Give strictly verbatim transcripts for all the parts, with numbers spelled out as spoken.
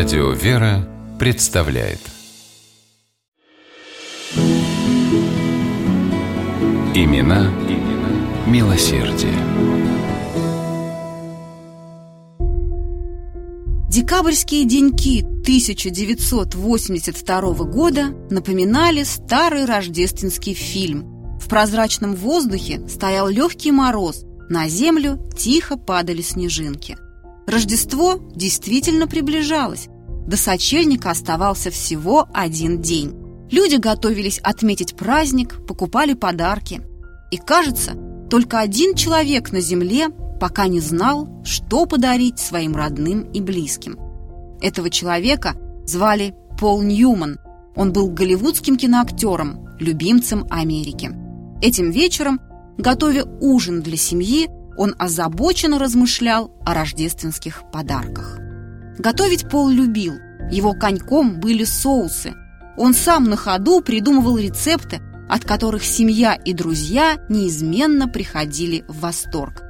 Радио «Вера» представляет. Имена, имена милосердие. Декабрьские деньки тысяча девятьсот восемьдесят второго года напоминали старый рождественский фильм. В прозрачном воздухе стоял легкий мороз, на землю тихо падали снежинки. Рождество действительно приближалось. До сочельника оставался всего один день. Люди готовились отметить праздник, покупали подарки. И, кажется, только один человек на земле пока не знал, что подарить своим родным и близким. Этого человека звали Пол Ньюман. Он был голливудским киноактером, любимцем Америки. Этим вечером, готовя ужин для семьи, он озабоченно размышлял о рождественских подарках. Готовить Пол любил. Его коньком были соусы. Он сам на ходу придумывал рецепты, от которых семья и друзья неизменно приходили в восторг.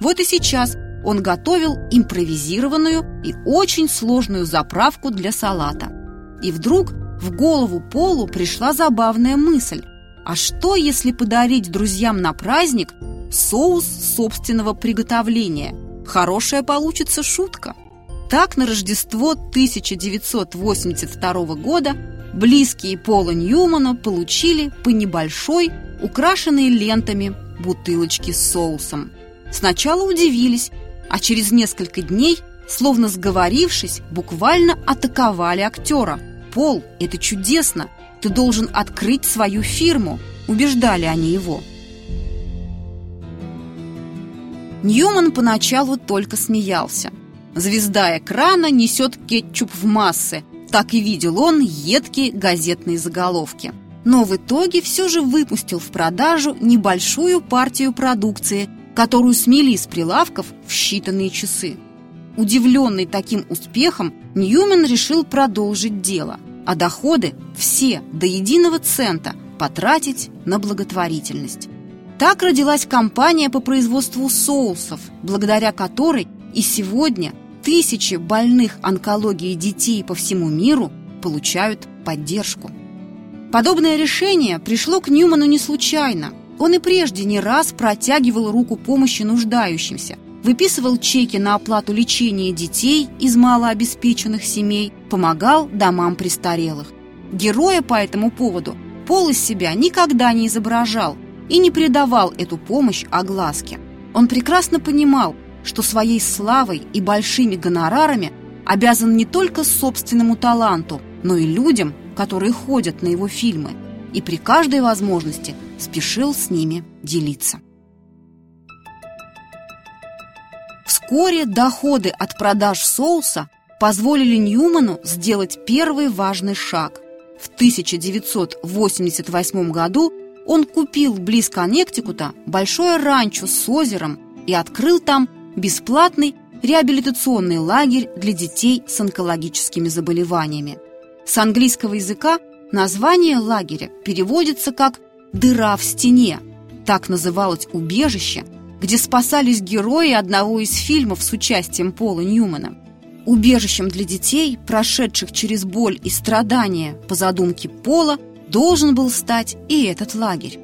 Вот и сейчас он готовил импровизированную и очень сложную заправку для салата. И вдруг в голову Полу пришла забавная мысль. А что, если подарить друзьям на праздник соус собственного приготовления? Хорошая получится шутка. Так на Рождество тысяча девятьсот восемьдесят второго года близкие Пола Ньюмана получили по небольшой, украшенной лентами, бутылочке с соусом. Сначала удивились, а через несколько дней, словно сговорившись, буквально атаковали актера. «Пол, это чудесно! Ты должен открыть свою фирму!» – убеждали они его. Ньюман поначалу только смеялся. Звезда экрана несет кетчуп в массы. Так и видел он едкие газетные заголовки. Но в итоге все же выпустил в продажу небольшую партию продукции, которую смели с прилавков в считанные часы. Удивленный таким успехом, Ньюман решил продолжить дело, а доходы все до единого цента потратить на благотворительность. Так родилась компания по производству соусов, благодаря которой и сегодня тысячи больных онкологией детей по всему миру получают поддержку. Подобное решение пришло к Ньюману не случайно. Он и прежде не раз протягивал руку помощи нуждающимся, выписывал чеки на оплату лечения детей из малообеспеченных семей, помогал домам престарелых. Героя по этому поводу Пол из себя никогда не изображал и не придавал эту помощь огласке. Он прекрасно понимал, что своей славой и большими гонорарами обязан не только собственному таланту, но и людям, которые ходят на его фильмы, и при каждой возможности спешил с ними делиться. Вскоре доходы от продаж соуса позволили Ньюману сделать первый важный шаг. В тысяча девятьсот восемьдесят восьмом году он купил близ Коннектикута большое ранчо с озером и открыл там бесплатный реабилитационный лагерь для детей с онкологическими заболеваниями. С английского языка название лагеря переводится как «дыра в стене». Так называлось убежище, где спасались герои одного из фильмов с участием Пола Ньюмана. Убежищем для детей, прошедших через боль и страдания, по задумке Пола, должен был стать и этот лагерь.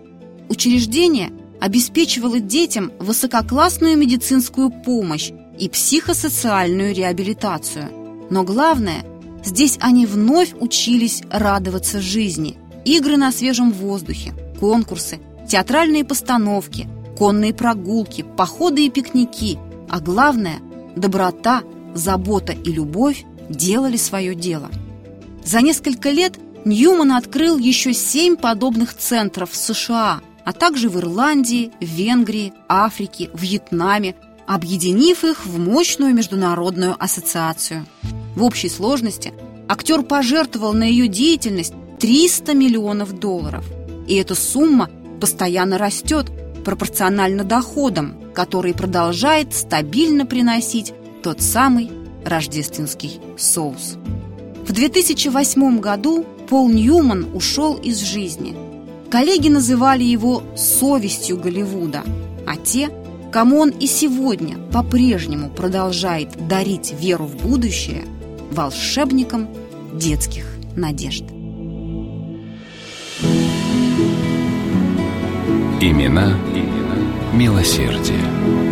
Учреждение обеспечивало детям высококлассную медицинскую помощь и психосоциальную реабилитацию. Но главное, здесь они вновь учились радоваться жизни. Игры на свежем воздухе, конкурсы, театральные постановки, конные прогулки, походы и пикники. А главное, доброта, забота и любовь делали свое дело. За несколько лет Ньюман открыл еще семь подобных центров в США, а также в Ирландии, Венгрии, Африке, Вьетнаме, объединив их в мощную международную ассоциацию. В общей сложности актер пожертвовал на ее деятельность триста миллионов долларов. И эта сумма постоянно растет пропорционально доходам, который продолжает стабильно приносить тот самый рождественский соус. В две тысячи восьмом году Пол Ньюман ушел из жизни. Коллеги называли его «совестью Голливуда», а те, кому он и сегодня по-прежнему продолжает дарить веру в будущее, волшебником детских надежд. Имена, имена милосердия.